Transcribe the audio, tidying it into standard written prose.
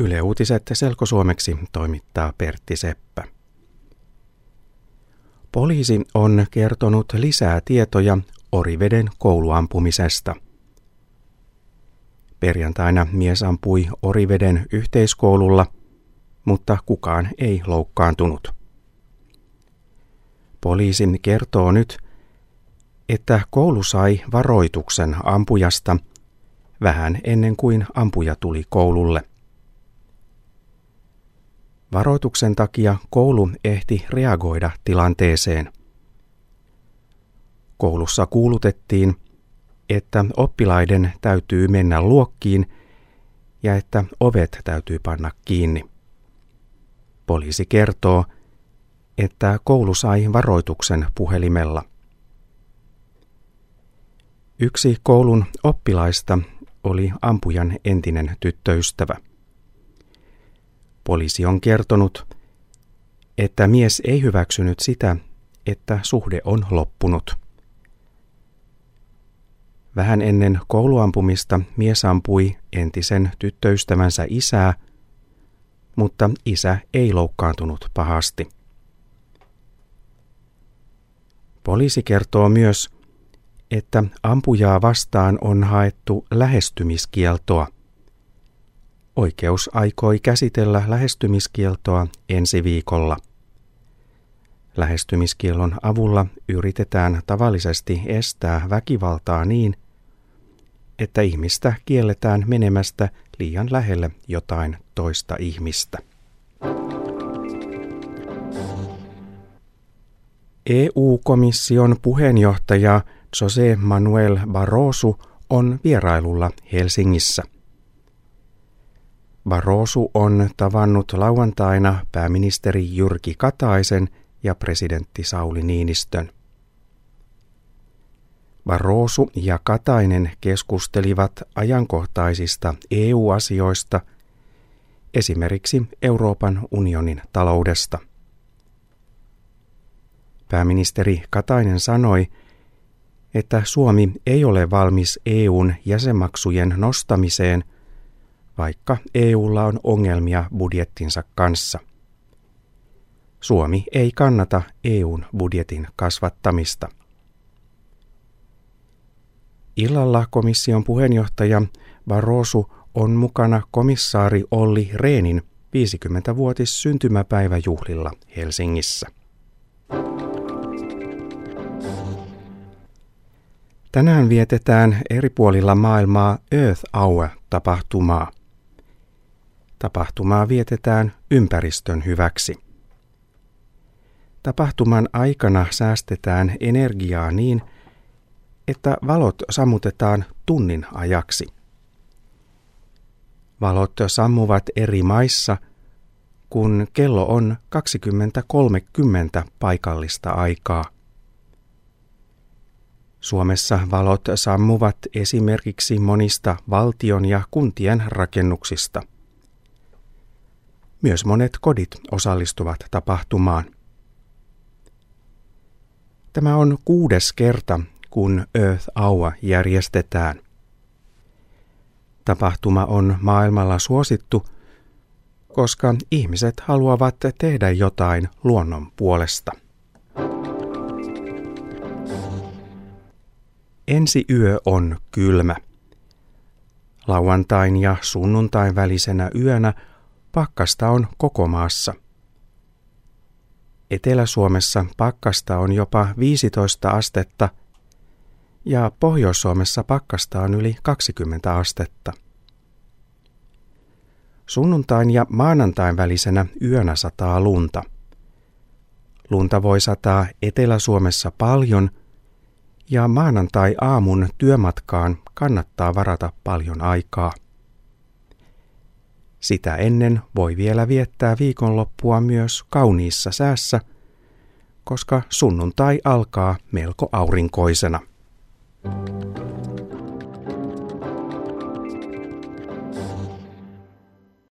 Yle Uutiset selkosuomeksi toimittaa Pertti Seppä. Poliisi on kertonut lisää tietoja Oriveden kouluampumisesta. Perjantaina mies ampui Oriveden yhteiskoululla, mutta kukaan ei loukkaantunut. Poliisi kertoo nyt, että koulu sai varoituksen ampujasta vähän ennen kuin ampuja tuli koululle. Varoituksen takia koulu ehti reagoida tilanteeseen. Koulussa kuulutettiin, että oppilaiden täytyy mennä luokkiin ja että ovet täytyy panna kiinni. Poliisi kertoo, että koulu sai varoituksen puhelimella. Yksi koulun oppilaista oli ampujan entinen tyttöystävä. Poliisi on kertonut, että mies ei hyväksynyt sitä, että suhde on loppunut. Vähän ennen kouluampumista mies ampui entisen tyttöystävänsä isää, mutta isä ei loukkaantunut pahasti. Poliisi kertoo myös, että ampujaa vastaan on haettu lähestymiskieltoa. Oikeus aikoi käsitellä lähestymiskieltoa ensi viikolla. Lähestymiskiellon avulla yritetään tavallisesti estää väkivaltaa niin, että ihmistä kielletään menemästä liian lähelle jotain toista ihmistä. EU-komission puheenjohtaja José Manuel Barroso on vierailulla Helsingissä. Barroso on tavannut lauantaina pääministeri Jyrki Kataisen ja presidentti Sauli Niinistön. Barroso ja Katainen keskustelivat ajankohtaisista EU-asioista, esimerkiksi Euroopan unionin taloudesta. Pääministeri Katainen sanoi, että Suomi ei ole valmis EU:n jäsenmaksujen nostamiseen, vaikka EU:lla on ongelmia budjettinsa kanssa. Suomi ei kannata EU:n budjetin kasvattamista. Illalla komission puheenjohtaja Barroso on mukana komissaari Olli Reenin 50-vuotis syntymäpäiväjuhlilla Helsingissä. Tänään vietetään eri puolilla maailmaa Earth Hour-tapahtumaa. Tapahtumaa vietetään ympäristön hyväksi. Tapahtuman aikana säästetään energiaa niin, että valot sammutetaan tunnin ajaksi. Valot sammuvat eri maissa, kun kello on 20.30 paikallista aikaa. Suomessa valot sammuvat esimerkiksi monista valtion ja kuntien rakennuksista. Myös monet kodit osallistuvat tapahtumaan. Tämä on 6. kerta, kun Earth Hour järjestetään. Tapahtuma on maailmalla suosittu, koska ihmiset haluavat tehdä jotain luonnon puolesta. Ensi yö on kylmä. Lauantain ja sunnuntain välisenä yönä pakkasta on koko maassa. Etelä-Suomessa pakkasta on jopa 15 astetta ja Pohjois-Suomessa pakkasta on yli 20 astetta. Sunnuntain ja maanantain välisenä yönä sataa lunta. Lunta voi sataa Etelä-Suomessa paljon ja maanantai-aamun työmatkaan kannattaa varata paljon aikaa. Sitä ennen voi vielä viettää viikonloppua myös kauniissa säässä, koska sunnuntai alkaa melko aurinkoisena.